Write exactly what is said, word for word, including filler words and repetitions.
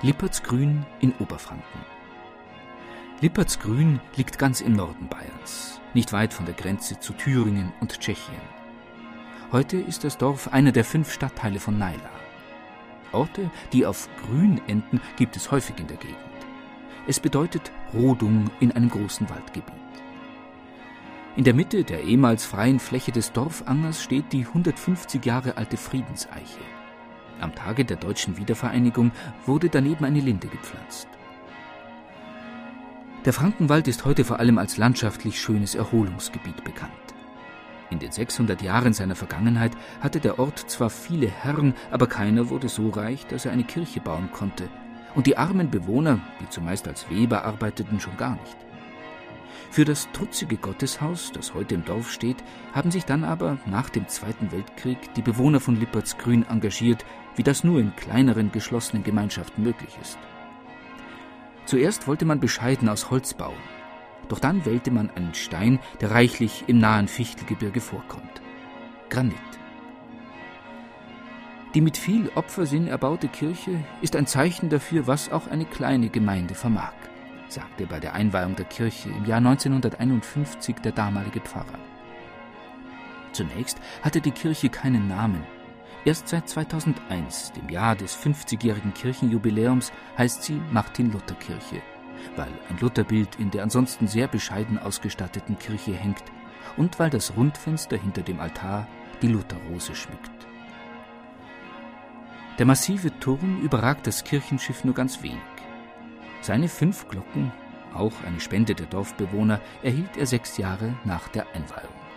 Lippertsgrün in Oberfranken. Lippertsgrün liegt ganz im Norden Bayerns, nicht weit von der Grenze zu Thüringen und Tschechien. Heute ist das Dorf einer der fünf Stadtteile von Naila. Orte, die auf grün enden, gibt es häufig in der Gegend. Es bedeutet Rodung in einem großen Waldgebiet. In der Mitte der ehemals freien Fläche des Dorfangers steht die hundertfünfzig Jahre alte Friedenseiche. Am Tage der deutschen Wiedervereinigung wurde daneben eine Linde gepflanzt. Der Frankenwald ist heute vor allem als landschaftlich schönes Erholungsgebiet bekannt. In den sechshundert Jahren seiner Vergangenheit hatte der Ort zwar viele Herren, aber keiner wurde so reich, dass er eine Kirche bauen konnte. Und die armen Bewohner, die zumeist als Weber arbeiteten, schon gar nicht. Für das trutzige Gotteshaus, das heute im Dorf steht, haben sich dann aber nach dem Zweiten Weltkrieg die Bewohner von Lippertsgrün engagiert, wie das nur in kleineren geschlossenen Gemeinschaften möglich ist. Zuerst wollte man bescheiden aus Holz bauen, doch dann wählte man einen Stein, der reichlich im nahen Fichtelgebirge vorkommt: Granit. Die mit viel Opfersinn erbaute Kirche ist ein Zeichen dafür, was auch eine kleine Gemeinde vermag, sagte bei der Einweihung der Kirche im Jahr neunzehnhunderteinundfünfzig der damalige Pfarrer. Zunächst hatte die Kirche keinen Namen. Erst seit zweitausendeins, dem Jahr des fünfzigjährigen Kirchenjubiläums, heißt sie Martin-Luther-Kirche, weil ein Lutherbild in der ansonsten sehr bescheiden ausgestatteten Kirche hängt und weil das Rundfenster hinter dem Altar die Lutherrose schmückt. Der massive Turm überragt das Kirchenschiff nur ganz wenig. Seine fünf Glocken, auch eine Spende der Dorfbewohner, erhielt er sechs Jahre nach der Einweihung.